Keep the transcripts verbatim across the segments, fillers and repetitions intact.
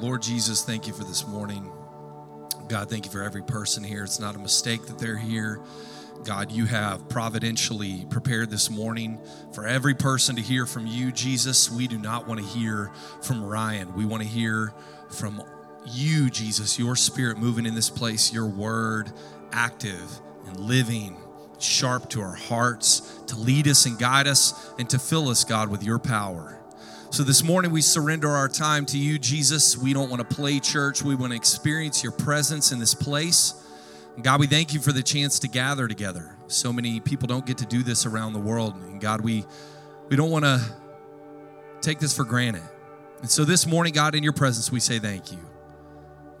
Lord Jesus, thank you for this morning. God, thank you for every person here. It's not a mistake that they're here. God, you have providentially prepared this morning for every person to hear from you. Jesus, we do not want to hear from Ryan. We want to hear from you, Jesus, your spirit moving in this place, your word active and living, sharp to our hearts, to lead us and guide us and to fill us, God, with your power. So this morning we surrender our time to you, Jesus. We don't want to play church. We want to experience your presence in this place. God, we thank you for the chance to gather together. So many people don't get to do this around the world. And God, we, we don't want to take this for granted. And so this morning, God, in your presence, we say thank you.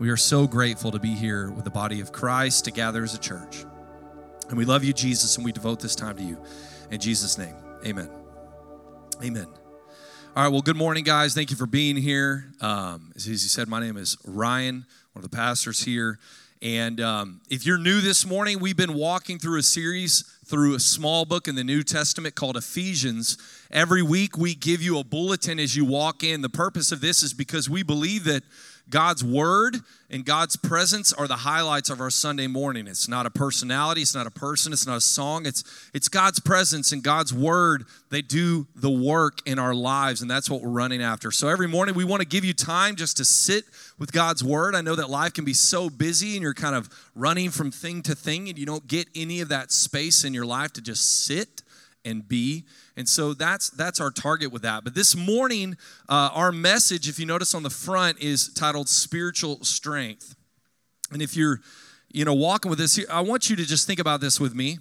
We are so grateful to be here with the body of Christ to gather as a church. And we love you, Jesus, and we devote this time to you. In Jesus' name, amen. Amen. All right, well, good morning, guys. Thank you for being here. Um, as you said, my name is Ryan, one of the pastors here. And um, if you're new this morning, we've been walking through a series through a small book in the New Testament called Ephesians. Every week we give you a bulletin as you walk in. The purpose of this is because we believe that God's word and God's presence are the highlights of our Sunday morning. It's not a personality, it's not a person, it's not a song. It's it's God's presence and God's word. They do the work in our lives, and that's what we're running after. So every morning we want to give you time just to sit with God's word. I know that life can be so busy and you're kind of running from thing to thing and you don't get any of that space in your life to just sit and be. And so that's that's our target with that. But this morning, uh, our message, if you notice on the front, is titled Spiritual Strength. And if you're, you know, walking with this, I want you to just think about this with me.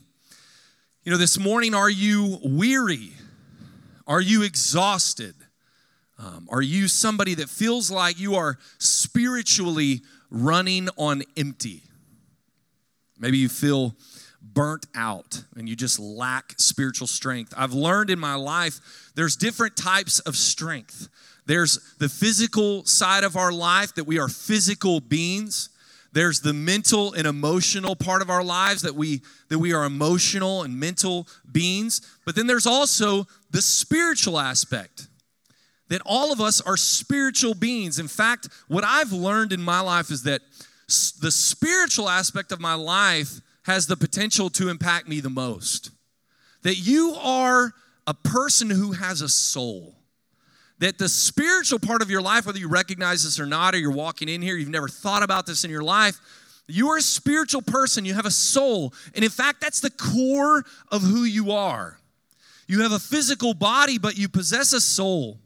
You know, this morning, are you weary? Are you exhausted? Um, are you somebody that feels like you are spiritually running on empty? Maybe you feel burnt out and you just lack spiritual strength. I've learned in my life there's different types of strength. There's the physical side of our life that we are physical beings. There's the mental and emotional part of our lives that we that we are emotional and mental beings. But then there's also the spiritual aspect, that all of us are spiritual beings. In fact, what I've learned in my life is that the spiritual aspect of my life has the potential to impact me the most. That you are a person who has a soul. That the spiritual part of your life, whether you recognize this or not, or you're walking in here, you've never thought about this in your life, you are a spiritual person, you have a soul. And in fact, that's the core of who you are. You have a physical body, but you possess a soul.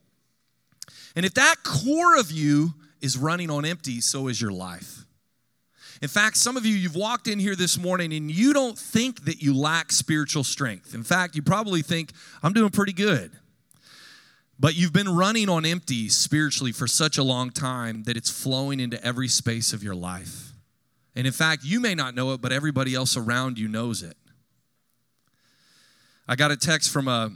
And if that core of you is running on empty, so is your life. In fact, some of you, you've walked in here this morning and you don't think that you lack spiritual strength. In fact, you probably think, I'm doing pretty good. But you've been running on empty spiritually for such a long time that it's flowing into every space of your life. And in fact, you may not know it, but everybody else around you knows it. I got a text from a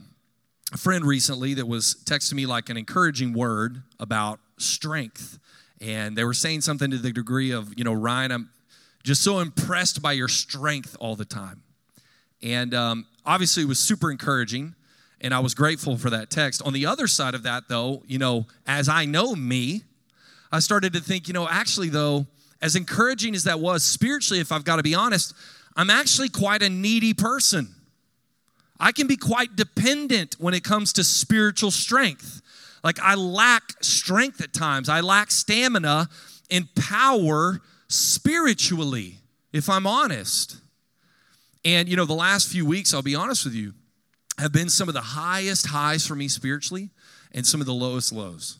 friend recently that was texting me like an encouraging word about strength. And they were saying something to the degree of, you know, Ryan, I'm just so impressed by your strength all the time. And um, obviously it was super encouraging, and I was grateful for that text. On the other side of that, though, you know, as I know me, I started to think, you know, actually, though, as encouraging as that was spiritually, if I've got to be honest, I'm actually quite a needy person. I can be quite dependent when it comes to spiritual strength. Like, I lack strength at times. I lack stamina and power spiritually, if I'm honest. And, you know, the last few weeks, I'll be honest with you, have been some of the highest highs for me spiritually and some of the lowest lows.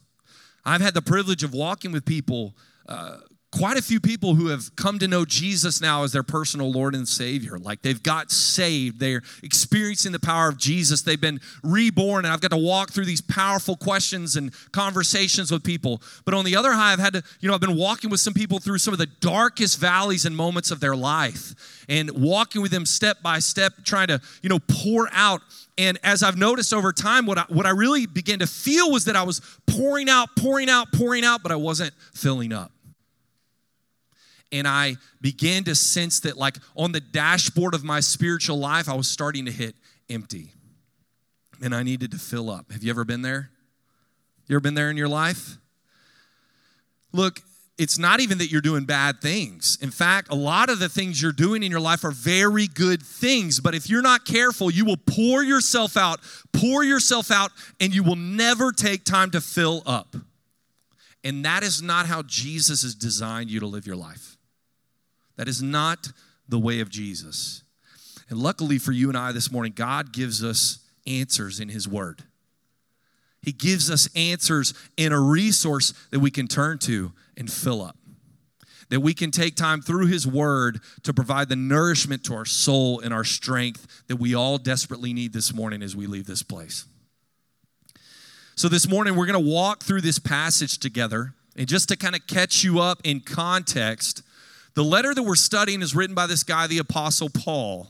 I've had the privilege of walking with people, uh, quite a few people who have come to know Jesus now as their personal Lord and Savior. Like, they've got saved. They're experiencing the power of Jesus. They've been reborn, and I've got to walk through these powerful questions and conversations with people. But on the other hand, I've had to, you know, I've been walking with some people through some of the darkest valleys and moments of their life and walking with them step by step, trying to, you know, pour out. And as I've noticed over time, what I, what I really began to feel was that I was pouring out, pouring out, pouring out, but I wasn't filling up. And I began to sense that, like, on the dashboard of my spiritual life, I was starting to hit empty. And I needed to fill up. Have you ever been there? You ever been there in your life? Look, it's not even that you're doing bad things. In fact, a lot of the things you're doing in your life are very good things. But if you're not careful, you will pour yourself out, pour yourself out, and you will never take time to fill up. And that is not how Jesus has designed you to live your life. That is not the way of Jesus. And luckily for you and I this morning, God gives us answers in his word. He gives us answers and a resource that we can turn to and fill up, that we can take time through his word to provide the nourishment to our soul and our strength that we all desperately need this morning as we leave this place. So this morning, we're going to walk through this passage together. And just to kind of catch you up in context, the letter that we're studying is written by this guy, the Apostle Paul.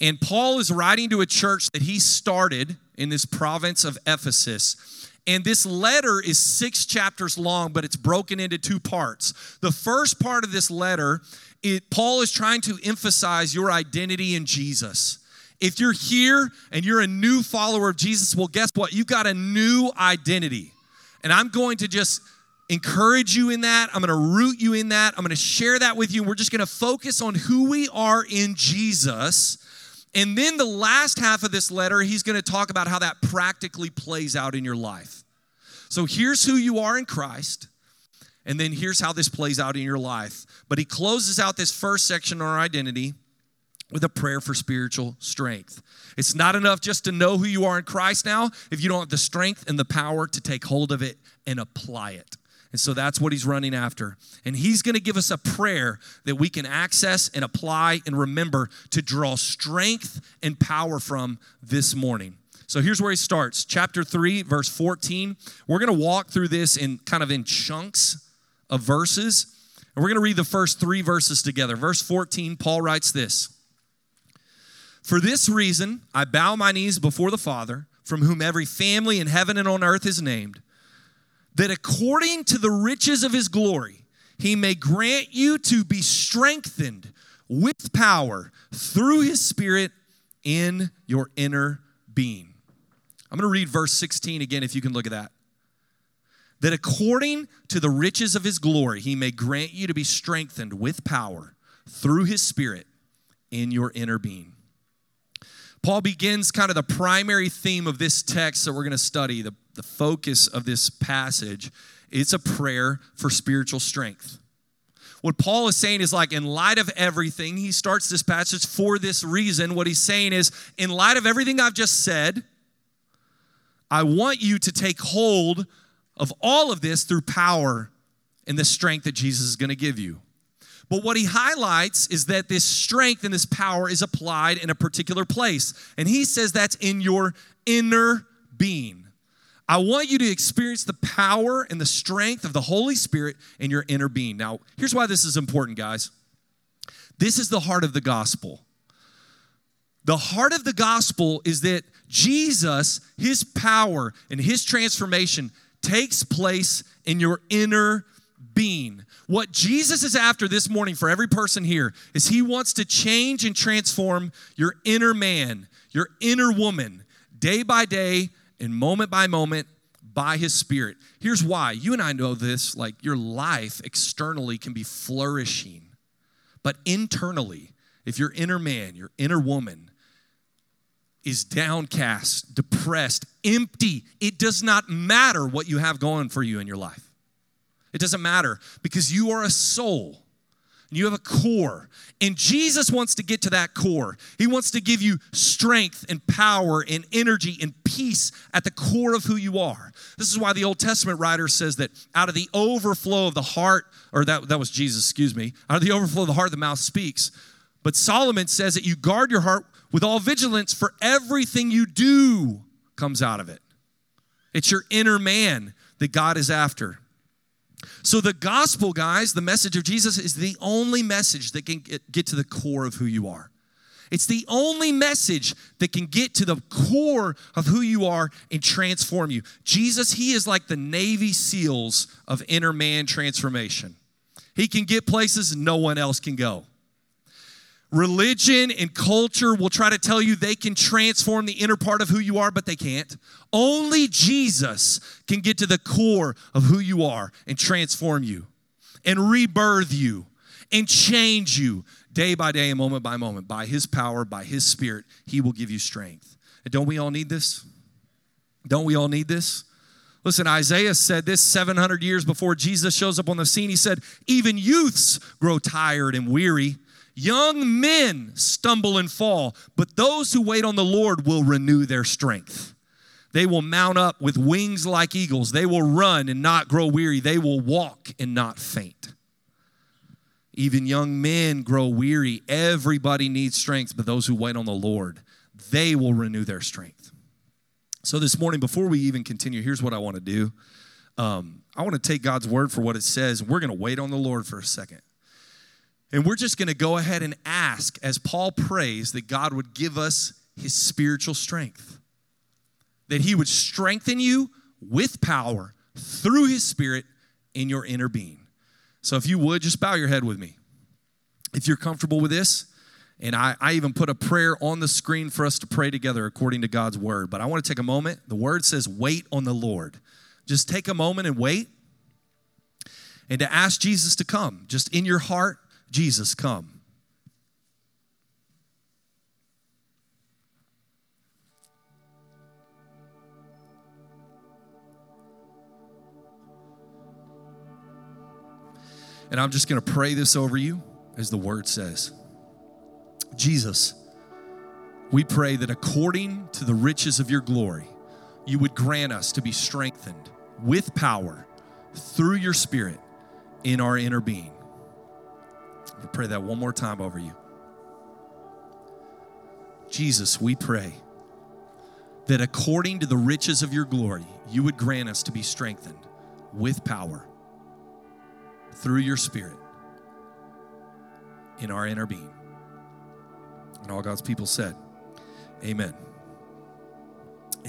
And Paul is writing to a church that he started in this province of Ephesus. And this letter is six chapters long, but it's broken into two parts. The first part of this letter, it, Paul is trying to emphasize your identity in Jesus. If you're here and you're a new follower of Jesus, well, guess what? You got a new identity. And I'm going to just encourage you in that. I'm going to root you in that. I'm going to share that with you. We're just going to focus on who we are in Jesus. And then the last half of this letter, he's going to talk about how that practically plays out in your life. So here's who you are in Christ. And then here's how this plays out in your life. But he closes out this first section on our identity with a prayer for spiritual strength. It's not enough just to know who you are in Christ now if you don't have the strength and the power to take hold of it and apply it. And so that's what he's running after. And he's going to give us a prayer that we can access and apply and remember to draw strength and power from this morning. So here's where he starts. Chapter three, verse fourteen. We're going to walk through this in kind of in chunks of verses. And we're going to read the first three verses together. Verse fourteen, Paul writes this. For this reason, I bow my knees before the Father, from whom every family in heaven and on earth is named, that according to the riches of his glory, he may grant you to be strengthened with power through his Spirit in your inner being. I'm going to read verse sixteen again, if you can look at that. That according to the riches of his glory, he may grant you to be strengthened with power through his Spirit in your inner being. Paul begins kind of the primary theme of this text that we're going to study, the, the focus of this passage. It's a prayer for spiritual strength. What Paul is saying is like, in light of everything, he starts this passage for this reason. What he's saying is, in light of everything I've just said, I want you to take hold of all of this through power and the strength that Jesus is going to give you. But what he highlights is that this strength and this power is applied in a particular place. And he says that's in your inner being. I want you to experience the power and the strength of the Holy Spirit in your inner being. Now, here's why this is important, guys. This is the heart of the gospel. The heart of the gospel is that Jesus, his power and his transformation takes place in your inner being. What Jesus is after this morning for every person here is he wants to change and transform your inner man, your inner woman, day by day and moment by moment by his Spirit. Here's why. You and I know this, like your life externally can be flourishing, but internally, if your inner man, your inner woman is downcast, depressed, empty, it does not matter what you have going for you in your life. It doesn't matter because you are a soul and you have a core, and Jesus wants to get to that core. He wants to give you strength and power and energy and peace at the core of who you are. This is why the Old Testament writer says that out of the overflow of the heart, or that, that was Jesus, excuse me, out of the overflow of the heart, the mouth speaks. But Solomon says that you guard your heart with all vigilance, for everything you do comes out of it. It's your inner man that God is after. So the gospel, guys, the message of Jesus is the only message that can get to the core of who you are. It's the only message that can get to the core of who you are and transform you. Jesus, he is like the Navy SEALs of inner man transformation. He can get places no one else can go. Religion and culture will try to tell you they can transform the inner part of who you are, but they can't. Only Jesus can get to the core of who you are and transform you and rebirth you and change you day by day and moment by moment. By his power, by his spirit, he will give you strength. And don't we all need this? Don't we all need this? Listen, Isaiah said this seven hundred years before Jesus shows up on the scene. He said, even youths grow tired and weary. Young men stumble and fall, but those who wait on the Lord will renew their strength. They will mount up with wings like eagles. They will run and not grow weary. They will walk and not faint. Even young men grow weary. Everybody needs strength, but those who wait on the Lord, they will renew their strength. So this morning, before we even continue, here's what I want to do. Um, I want to take God's word for what it says. We're going to wait on the Lord for a second. And we're just going to go ahead and ask, as Paul prays, that God would give us his spiritual strength, that he would strengthen you with power through his spirit in your inner being. So if you would, just bow your head with me. If you're comfortable with this, and I, I even put a prayer on the screen for us to pray together according to God's word. But I want to take a moment. The word says, wait on the Lord. Just take a moment and wait, and to ask Jesus to come, just in your heart. Jesus, come. And I'm just going to pray this over you as the word says. Jesus, we pray that according to the riches of your glory, you would grant us to be strengthened with power through your spirit in our inner being. I pray that one more time over you. Jesus, we pray that according to the riches of your glory, you would grant us to be strengthened with power through your spirit in our inner being. And all God's people said, amen.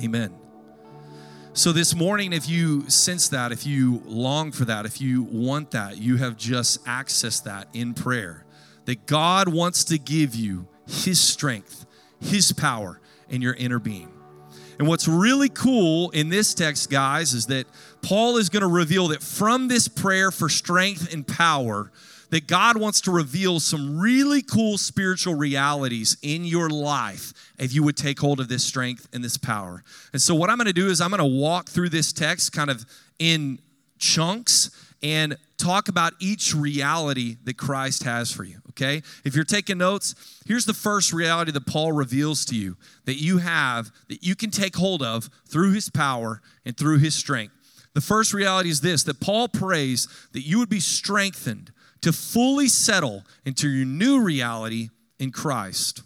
Amen. So this morning, if you sense that, if you long for that, if you want that, you have just accessed that in prayer, that God wants to give you his strength, his power in your inner being. And what's really cool in this text, guys, is that Paul is going to reveal that from this prayer for strength and power, that God wants to reveal some really cool spiritual realities in your life if you would take hold of this strength and this power. And so what I'm going to do is I'm going to walk through this text kind of in chunks and talk about each reality that Christ has for you, okay? If you're taking notes, here's the first reality that Paul reveals to you that you have, that you can take hold of through his power and through his strength. The first reality is this, that Paul prays that you would be strengthened to fully settle into your new reality in Christ.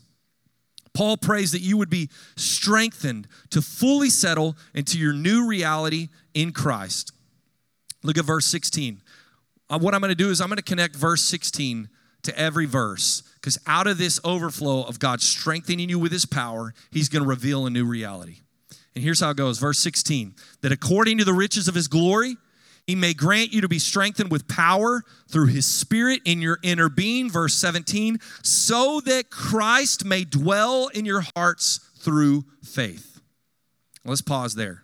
Paul prays that you would be strengthened to fully settle into your new reality in Christ. Look at verse sixteen. What I'm going to do is I'm going to connect verse sixteen to every verse, because out of this overflow of God strengthening you with his power, he's going to reveal a new reality. And here's how it goes, verse sixteen, that according to the riches of his glory, he may grant you to be strengthened with power through his spirit in your inner being, verse seventeen, so that Christ may dwell in your hearts through faith. Let's pause there.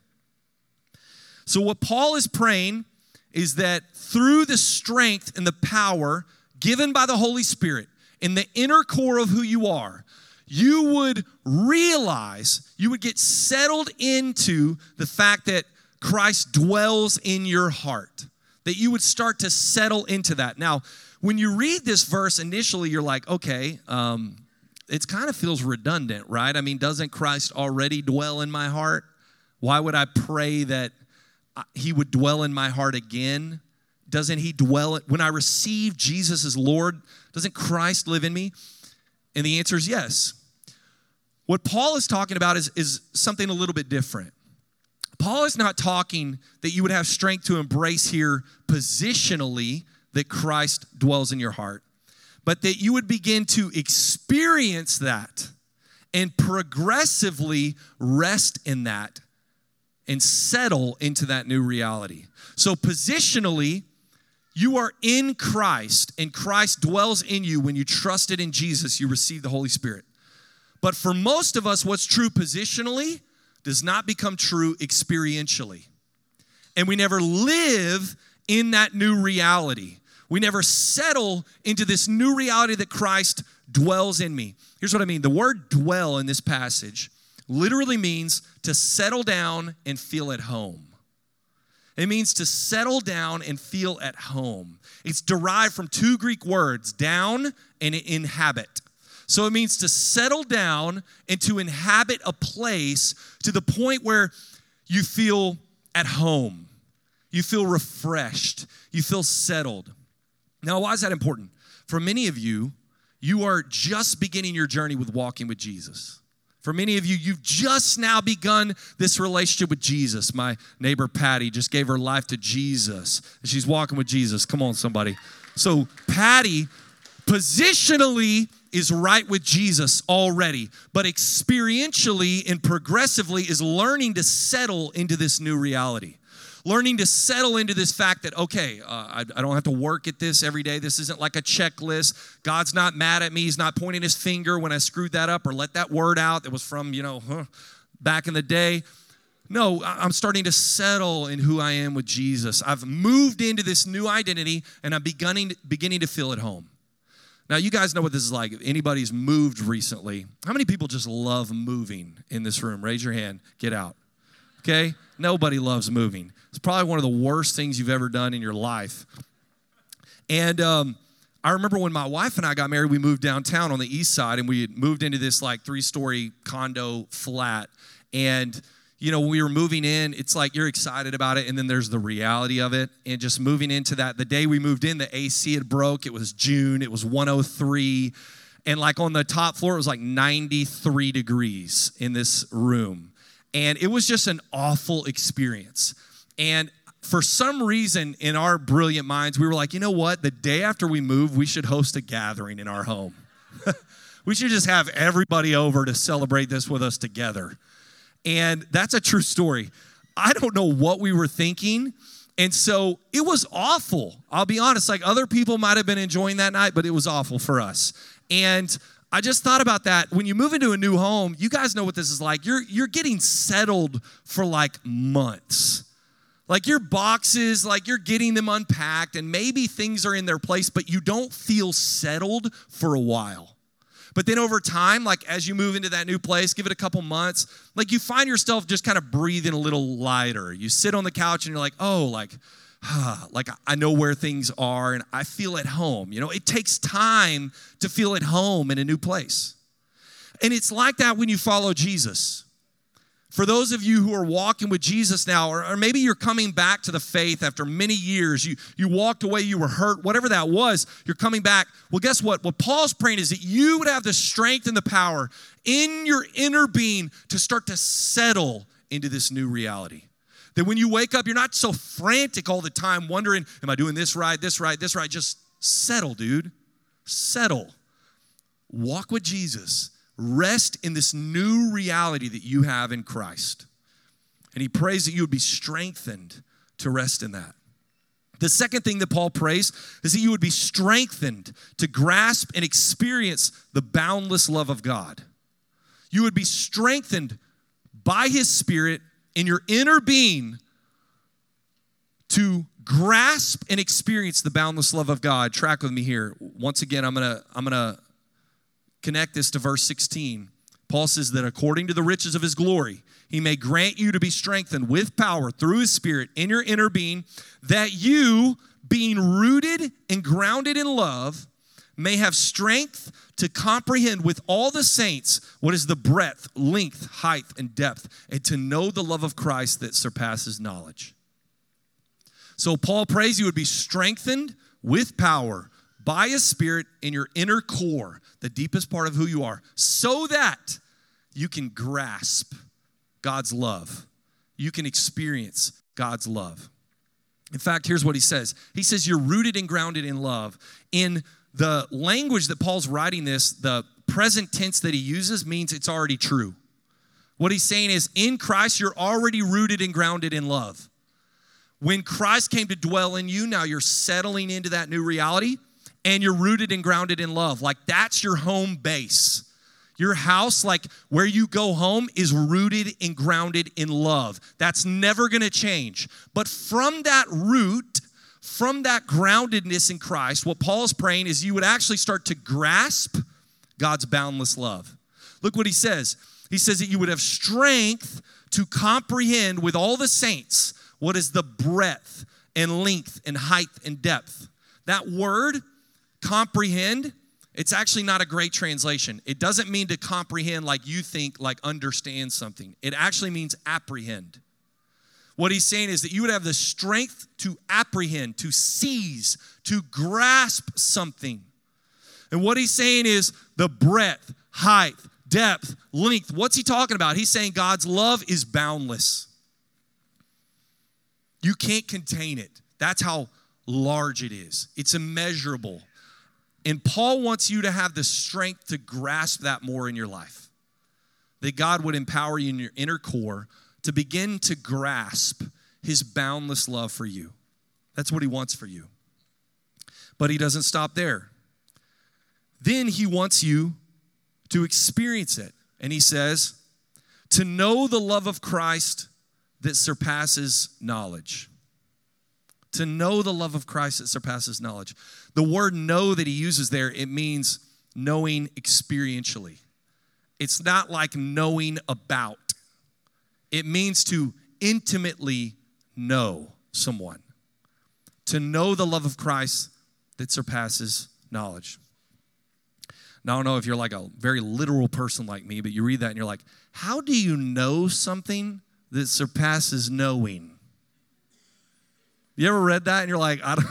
So what Paul is praying is that through the strength and the power given by the Holy Spirit in the inner core of who you are, you would realize, you would get settled into the fact that Christ dwells in your heart, that you would start to settle into that. Now, when you read this verse initially, you're like, okay, um, it kind of feels redundant, right? I mean, doesn't Christ already dwell in my heart? Why would I pray that he would dwell in my heart again? Doesn't he dwell? When I receive Jesus as Lord, doesn't Christ live in me? And the answer is yes. What Paul is talking about is, is something a little bit different. Paul is not talking that you would have strength to embrace here positionally that Christ dwells in your heart, but that you would begin to experience that and progressively rest in that and settle into that new reality. So positionally, You are in Christ, and Christ dwells in you. When you trusted in Jesus, you received the Holy Spirit. But for most of us, what's true positionally does not become true experientially. And we never live in that new reality. We never settle into this new reality that Christ dwells in me. Here's what I mean. The word dwell in this passage literally means to settle down and feel at home. It means to settle down and feel at home. It's derived from two Greek words, down and inhabit. So it means to settle down and to inhabit a place to the point where you feel at home. You feel refreshed. You feel settled. Now, why is that important? For many of you, you are just beginning your journey with walking with Jesus. For many of you, you've just now begun this relationship with Jesus. My neighbor Patty just gave her life to Jesus. She's walking with Jesus. Come on, somebody. So Patty positionally is right with Jesus already, but experientially and progressively is learning to settle into this new reality. Learning to settle into this fact that, okay, uh, I, I don't have to work at this every day. This isn't like a checklist. God's not mad at me. He's not pointing his finger when I screwed that up or let that word out that was from, you know, huh, back in the day. No, I'm starting to settle in who I am with Jesus. I've moved into this new identity, and I'm beginning, beginning to feel at home. Now, you guys know what this is like. If anybody's moved recently, how many people just love moving in this room? Raise your hand. Get out. Okay? Nobody loves moving. It's probably one of the worst things you've ever done in your life. And um, I remember when my wife and I got married, we moved downtown on the east side, and we had moved into this like three-story condo flat. And, you know, when we were moving in, it's like you're excited about it, and then there's the reality of it. And just moving into that, the day we moved in, the A C had broke. It was June. It was one oh three. And like on the top floor, it was like ninety-three degrees in this room. And it was just an awful experience. And for some reason, in our brilliant minds, we were like, you know what? The day after we move, we should host a gathering in our home. We should just have everybody over to celebrate this with us together. And that's a true story. I don't know what we were thinking. And so it was awful. I'll be honest. Like, other people might have been enjoying that night, but it was awful for us. And I just thought about that. When you move into a new home, you guys know what this is like. You're you're getting settled for like months. Like your boxes, like you're getting them unpacked, and maybe things are in their place, but you don't feel settled for a while. But then over time, like as you move into that new place, give it a couple months, like you find yourself just kind of breathing a little lighter. You sit on the couch and you're like, oh, like, like I know where things are and I feel at home. You know, it takes time to feel at home in a new place. And it's like that when you follow Jesus. For those of you who are walking with Jesus now, or, or maybe you're coming back to the faith after many years, you, you walked away, you were hurt, whatever that was, you're coming back. Well, guess what? What Paul's praying is that you would have the strength and the power in your inner being to start to settle into this new reality. That when you wake up, you're not so frantic all the time wondering, am I doing this right, this right, this right? Just settle, dude. Settle. Walk with Jesus. Rest in this new reality that you have in Christ. And he prays that you would be strengthened to rest in that. The second thing that Paul prays is that you would be strengthened to grasp and experience the boundless love of God. You would be strengthened by his Spirit in your inner being to grasp and experience the boundless love of God. Track with me here. Once again, I'm going to I'm going to connect this to verse sixteen. Paul says that according to the riches of his glory, he may grant you to be strengthened with power through his Spirit in your inner being, that you, being rooted and grounded in love, may have strength to comprehend with all the saints what is the breadth, length, height, and depth, and to know the love of Christ that surpasses knowledge. So Paul prays you would be strengthened with power by his Spirit in your inner core, the deepest part of who you are, so that you can grasp God's love. You can experience God's love. In fact, here's what he says. He says you're rooted and grounded in love. In the language that Paul's writing this, the present tense that he uses means it's already true. What he's saying is, in Christ, you're already rooted and grounded in love. When Christ came to dwell in you, now you're settling into that new reality and you're rooted and grounded in love. Like that's your home base. Your house, like where you go home, is rooted and grounded in love. That's never going to change. But from that root, from that groundedness in Christ, what Paul's praying is you would actually start to grasp God's boundless love. Look what he says. He says that you would have strength to comprehend with all the saints what is the breadth and length and height and depth. That word, comprehend, it's actually not a great translation. It doesn't mean to comprehend like you think, like understand something. It actually means apprehend. What he's saying is that you would have the strength to apprehend, to seize, to grasp something. And what he's saying is the breadth, height, depth, length. What's he talking about? He's saying God's love is boundless. You can't contain it. That's how large it is. It's immeasurable. And Paul wants you to have the strength to grasp that more in your life. That God would empower you in your inner core to begin to grasp his boundless love for you. That's what he wants for you. But he doesn't stop there. Then he wants you to experience it. And he says, to know the love of Christ that surpasses knowledge. To know the love of Christ that surpasses knowledge. The word know that he uses there, it means knowing experientially. It's not like knowing about. It means to intimately know someone. To know the love of Christ that surpasses knowledge. Now, I don't know if you're like a very literal person like me, but you read that and you're like, how do you know something that surpasses knowing? You ever read that and you're like, I don't,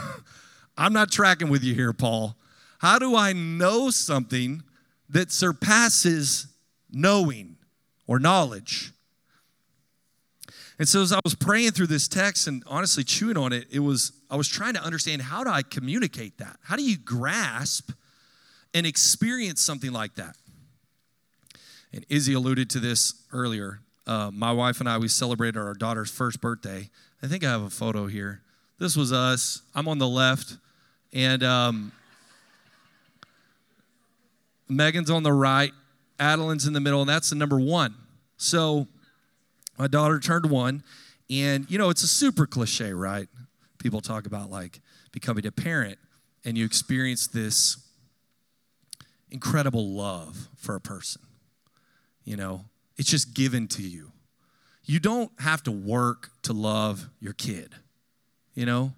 I'm not tracking with you here, Paul. How do I know something that surpasses knowing or knowledge? And so as I was praying through this text and honestly chewing on it, it was I was trying to understand, how do I communicate that? How do you grasp and experience something like that? And Izzy alluded to this earlier. Uh, my wife and I, we celebrated our daughter's first birthday. I think I have a photo here. This was us. I'm on the left, and um, Megan's on the right. Adeline's in the middle, and that's the number one. So my daughter turned one, and, you know, it's a super cliche, right? People talk about, like, becoming a parent, and you experience this incredible love for a person. You know, it's just given to you. You don't have to work to love your kid, you know?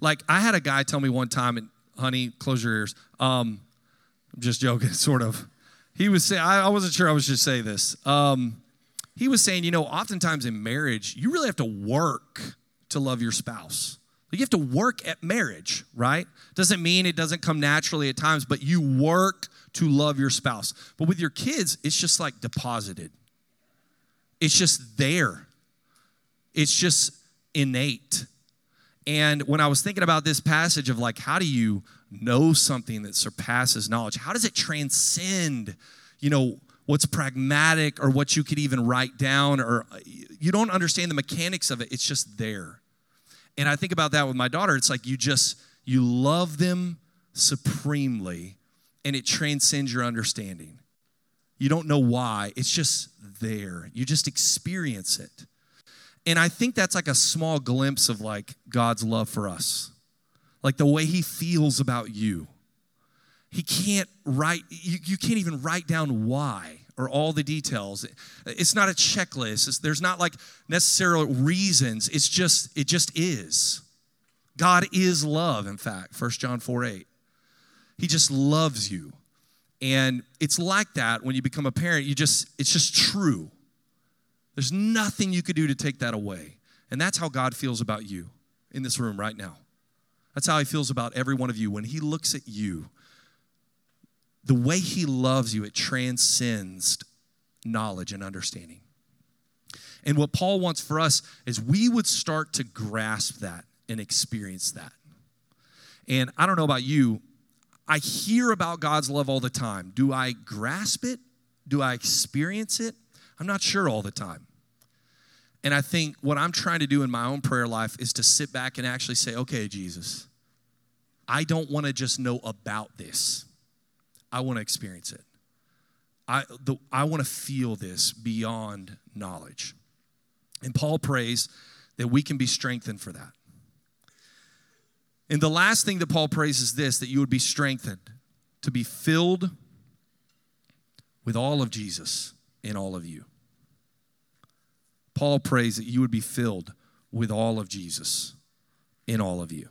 Like, I had a guy tell me one time, and honey, close your ears. Um, I'm just joking, sort of. He was saying, I wasn't sure I was just saying this. Um, he was saying, you know, oftentimes in marriage, you really have to work to love your spouse. You have to work at marriage, right? Doesn't mean it doesn't come naturally at times, but you work to love your spouse. But with your kids, it's just like deposited. It's just there. It's just innate. And when I was thinking about this passage of like, how do you know something that surpasses knowledge? How does it transcend, you know, what's pragmatic or what you could even write down, or you don't understand the mechanics of it. It's just there. And I think about that with my daughter. It's like you just, you love them supremely and it transcends your understanding. You don't know why. It's just there. You just experience it. And I think that's like a small glimpse of like God's love for us. Like the way he feels about you. He can't write, you, you can't even write down why or all the details. It's not a checklist. It's, there's not like necessary reasons. It's just, it just is. God is love, in fact, First John four eight. He just loves you. And it's like that when you become a parent, you just, it's just true. There's nothing you could do to take that away. And that's how God feels about you in this room right now. That's how he feels about every one of you. When he looks at you, the way he loves you, it transcends knowledge and understanding. And what Paul wants for us is we would start to grasp that and experience that. And I don't know about you, I hear about God's love all the time. Do I grasp it? Do I experience it? I'm not sure all the time. And I think what I'm trying to do in my own prayer life is to sit back and actually say, okay, Jesus, I don't want to just know about this. I want to experience it. I the, I want to feel this beyond knowledge. And Paul prays that we can be strengthened for that. And the last thing that Paul prays is this, that you would be strengthened to be filled with all of Jesus in all of you. Paul prays that you would be filled with all of Jesus in all of you.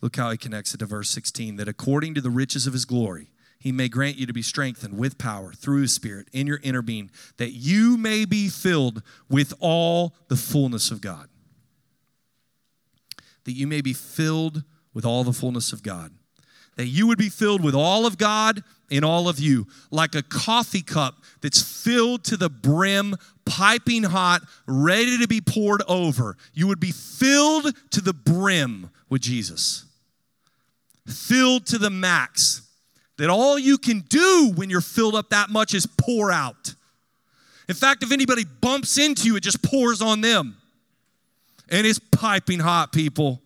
Look how he connects it to verse sixteen, that according to the riches of his glory, he may grant you to be strengthened with power through his Spirit in your inner being, that you may be filled with all the fullness of God. That you may be filled with all the fullness of God. That you would be filled with all of God in all of you, like a coffee cup that's filled to the brim, piping hot, ready to be poured over. You would be filled to the brim with Jesus. Filled to the max. That all you can do when you're filled up that much is pour out. In fact, if anybody bumps into you, it just pours on them. And it's piping hot, people.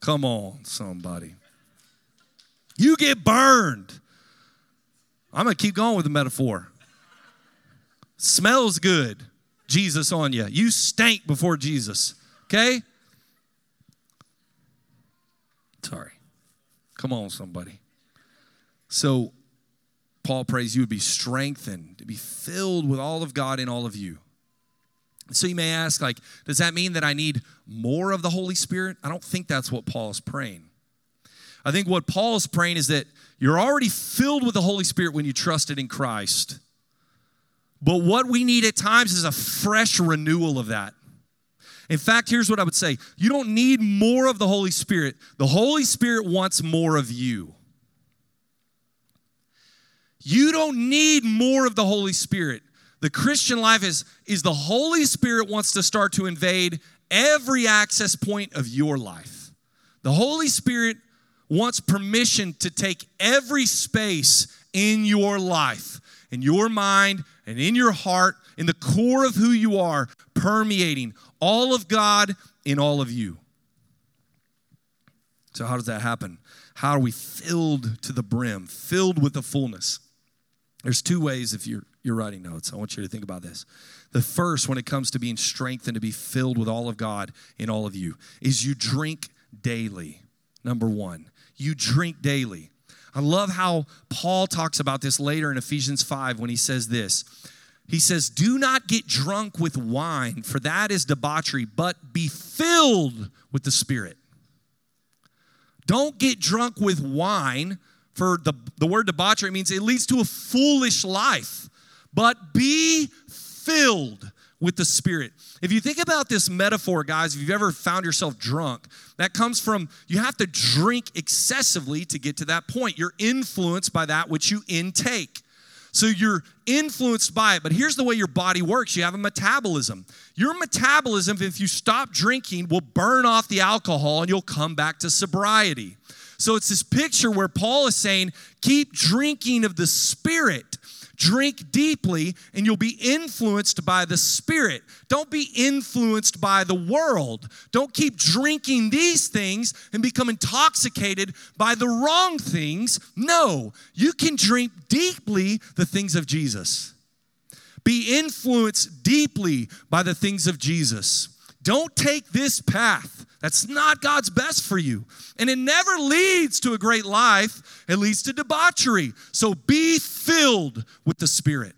Come on, somebody. You get burned. I'm going to keep going with the metaphor. Smells good, Jesus on you. You stink before Jesus, okay? Sorry. Come on, somebody. So Paul prays you would be strengthened, to be filled with all of God in all of you. So you may ask, like, does that mean that I need more of the Holy Spirit? I don't think that's what Paul's praying. I think what Paul's praying is that you're already filled with the Holy Spirit when you trusted in Christ. But what we need at times is a fresh renewal of that. In fact, here's what I would say. You don't need more of the Holy Spirit. The Holy Spirit wants more of you. You don't need more of the Holy Spirit. The Christian life is, is the Holy Spirit wants to start to invade every access point of your life. The Holy Spirit wants permission to take every space in your life, in your mind, and in your heart, in the core of who you are, permeating all of God in all of you. So how does that happen? How are we filled to the brim, filled with the fullness? There's two ways if you're, you're writing notes. I want you to think about this. The first, when it comes to being strengthened to be filled with all of God in all of you, is you drink daily, number one. You drink daily. I love how Paul talks about this later in Ephesians five when he says this. He says, do not get drunk with wine, for that is debauchery, but be filled with the Spirit. Don't get drunk with wine, for the, the word debauchery means it leads to a foolish life, but be filled with the Spirit. If you think about this metaphor, guys, if you've ever found yourself drunk, that comes from you have to drink excessively to get to that point. You're influenced by that which you intake. So you're influenced by it, but here's the way your body works. You have a metabolism. Your metabolism, if you stop drinking, will burn off the alcohol and you'll come back to sobriety. So it's this picture where Paul is saying, keep drinking of the Spirit. Drink deeply and you'll be influenced by the Spirit. Don't be influenced by the world. Don't keep drinking these things and become intoxicated by the wrong things. No, you can drink deeply the things of Jesus. Be influenced deeply by the things of Jesus. Don't take this path. That's not God's best for you. And it never leads to a great life. It leads to debauchery. So be filled with the Spirit.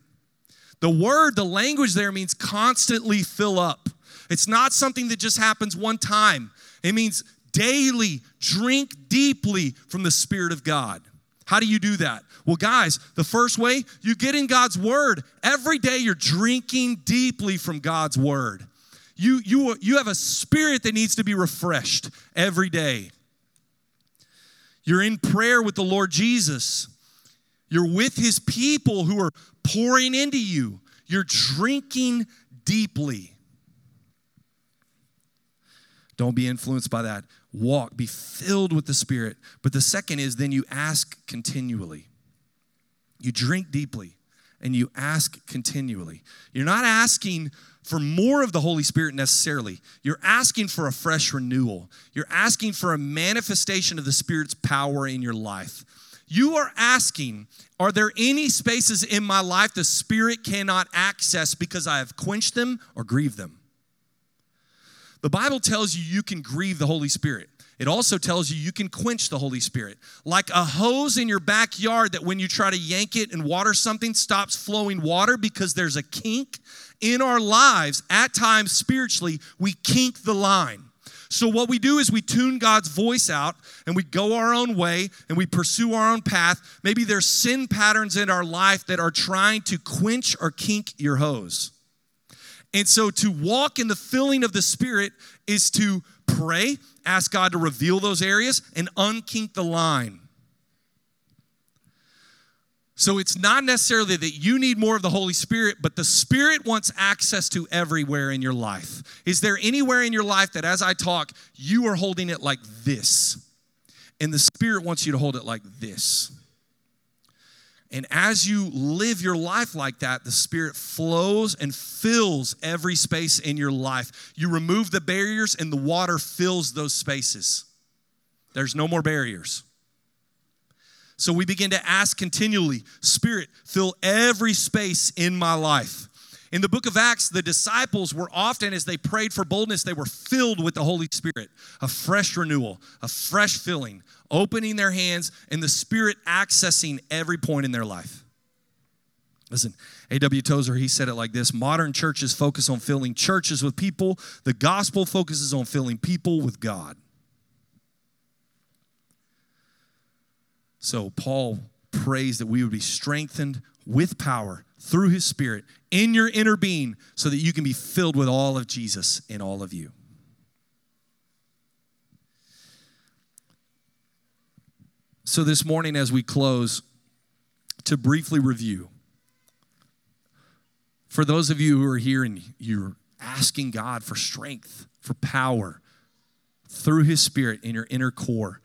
The word, the language there means constantly fill up. It's not something that just happens one time. It means daily drink deeply from the Spirit of God. How do you do that? Well, guys, the first way, you get in God's word. Every day you're drinking deeply from God's word. You, you, you have a spirit that needs to be refreshed every day. You're in prayer with the Lord Jesus. You're with his people who are pouring into you. You're drinking deeply. Don't be influenced by that. Walk, be filled with the Spirit. But the second is then you ask continually. You drink deeply. and you ask continually. You're not asking for more of the Holy Spirit necessarily. You're asking for a fresh renewal. You're asking for a manifestation of the Spirit's power in your life. You are asking, are there any spaces in my life the Spirit cannot access because I have quenched them or grieved them? The Bible tells you you can grieve the Holy Spirit. It also tells you you can quench the Holy Spirit. Like a hose in your backyard that when you try to yank it and water something, stops flowing water because there's a kink in our lives. At times, spiritually, we kink the line. So what we do is we tune God's voice out and we go our own way and we pursue our own path. Maybe there's sin patterns in our life that are trying to quench or kink your hose. And so to walk in the filling of the Spirit is to pray, ask God to reveal those areas and unkink the line. So it's not necessarily that you need more of the Holy Spirit, but the Spirit wants access to everywhere in your life. Is there anywhere in your life that as I talk, you are holding it like this? And the Spirit wants you to hold it like this. And as you live your life like that, the Spirit flows and fills every space in your life. You remove the barriers and the water fills those spaces. There's no more barriers. So we begin to ask continually, Spirit, fill every space in my life. In the book of Acts, the disciples were often, as they prayed for boldness, they were filled with the Holy Spirit, a fresh renewal, a fresh filling, opening their hands, and the Spirit accessing every point in their life. Listen, A W Tozer, he said it like this: modern churches focus on filling churches with people. The gospel focuses on filling people with God. So Paul prays that we would be strengthened with power through his Spirit in your inner being so that you can be filled with all of Jesus in all of you. So this morning as we close, to briefly review, for those of you who are here and you're asking God for strength, for power through his Spirit in your inner core,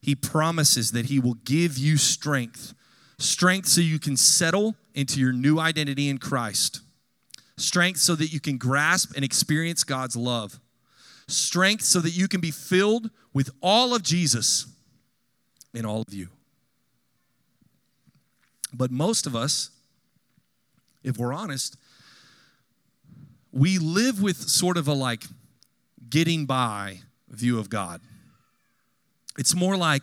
he promises that he will give you strength, strength so you can settle into your new identity in Christ, strength so that you can grasp and experience God's love, strength so that you can be filled with all of Jesus in all of you. But most of us, if we're honest, we live with sort of a like getting by view of God. It's more like,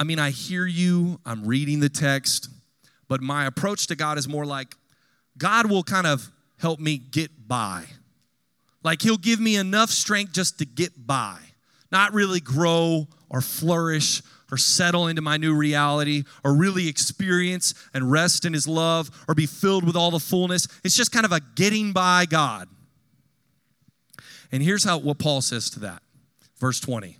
I mean, I hear you, I'm reading the text, but my approach to God is more like, God will kind of help me get by. Like he'll give me enough strength just to get by, not really grow or flourish or settle into my new reality or really experience and rest in his love or be filled with all the fullness. It's just kind of a getting by God. And here's how what Paul says to that, verse twenty.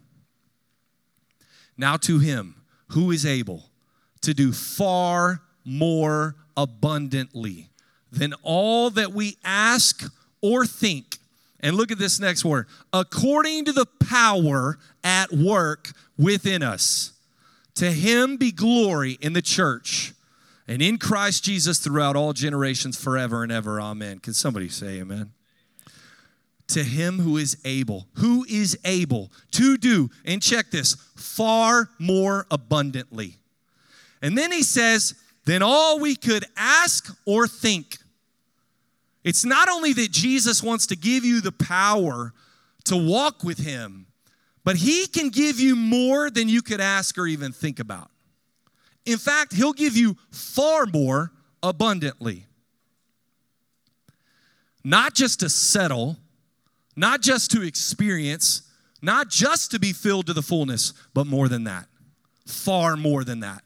Now to him who is able to do far more abundantly than all that we ask or think. And look at this next word. According to the power at work within us, to him be glory in the church and in Christ Jesus throughout all generations forever and ever. Amen. Can somebody say amen? To him who is able, who is able to do, and check this, far more abundantly. And then he says, than all we could ask or think. It's not only that Jesus wants to give you the power to walk with him, but he can give you more than you could ask or even think about. In fact, he'll give you far more abundantly. Not just to settle, not just to experience, not just to be filled to the fullness, but more than that, far more than that,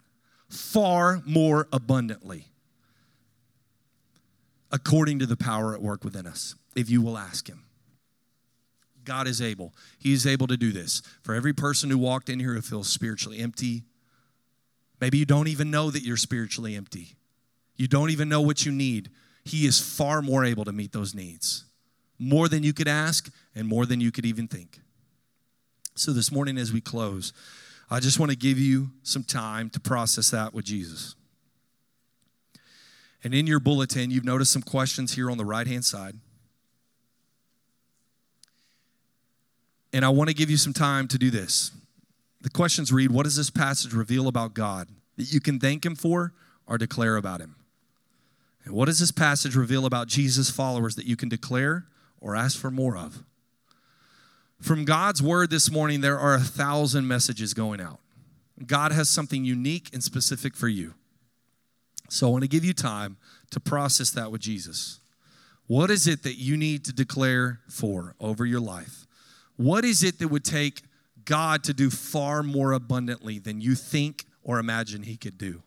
far more abundantly, according to the power at work within us, if you will ask him. God is able. He is able to do this. For every person who walked in here who feels spiritually empty, maybe you don't even know that you're spiritually empty. You don't even know what you need. He is far more able to meet those needs. More than you could ask and more than you could even think. So this morning as we close, I just want to give you some time to process that with Jesus. And in your bulletin, you've noticed some questions here on the right-hand side. And I want to give you some time to do this. The questions read, what does this passage reveal about God that you can thank him for or declare about him? And what does this passage reveal about Jesus' followers that you can declare or ask for more of? From God's word this morning, there are a thousand messages going out. God has something unique and specific for you. So I want to give you time to process that with Jesus. What is it that you need to declare for over your life? What is it that would take God to do far more abundantly than you think or imagine he could do?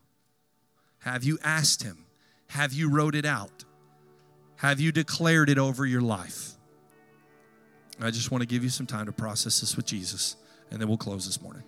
Have you asked him? Have you wrote it out? Have you declared it over your life? I just want to give you some time to process this with Jesus, and then we'll close this morning.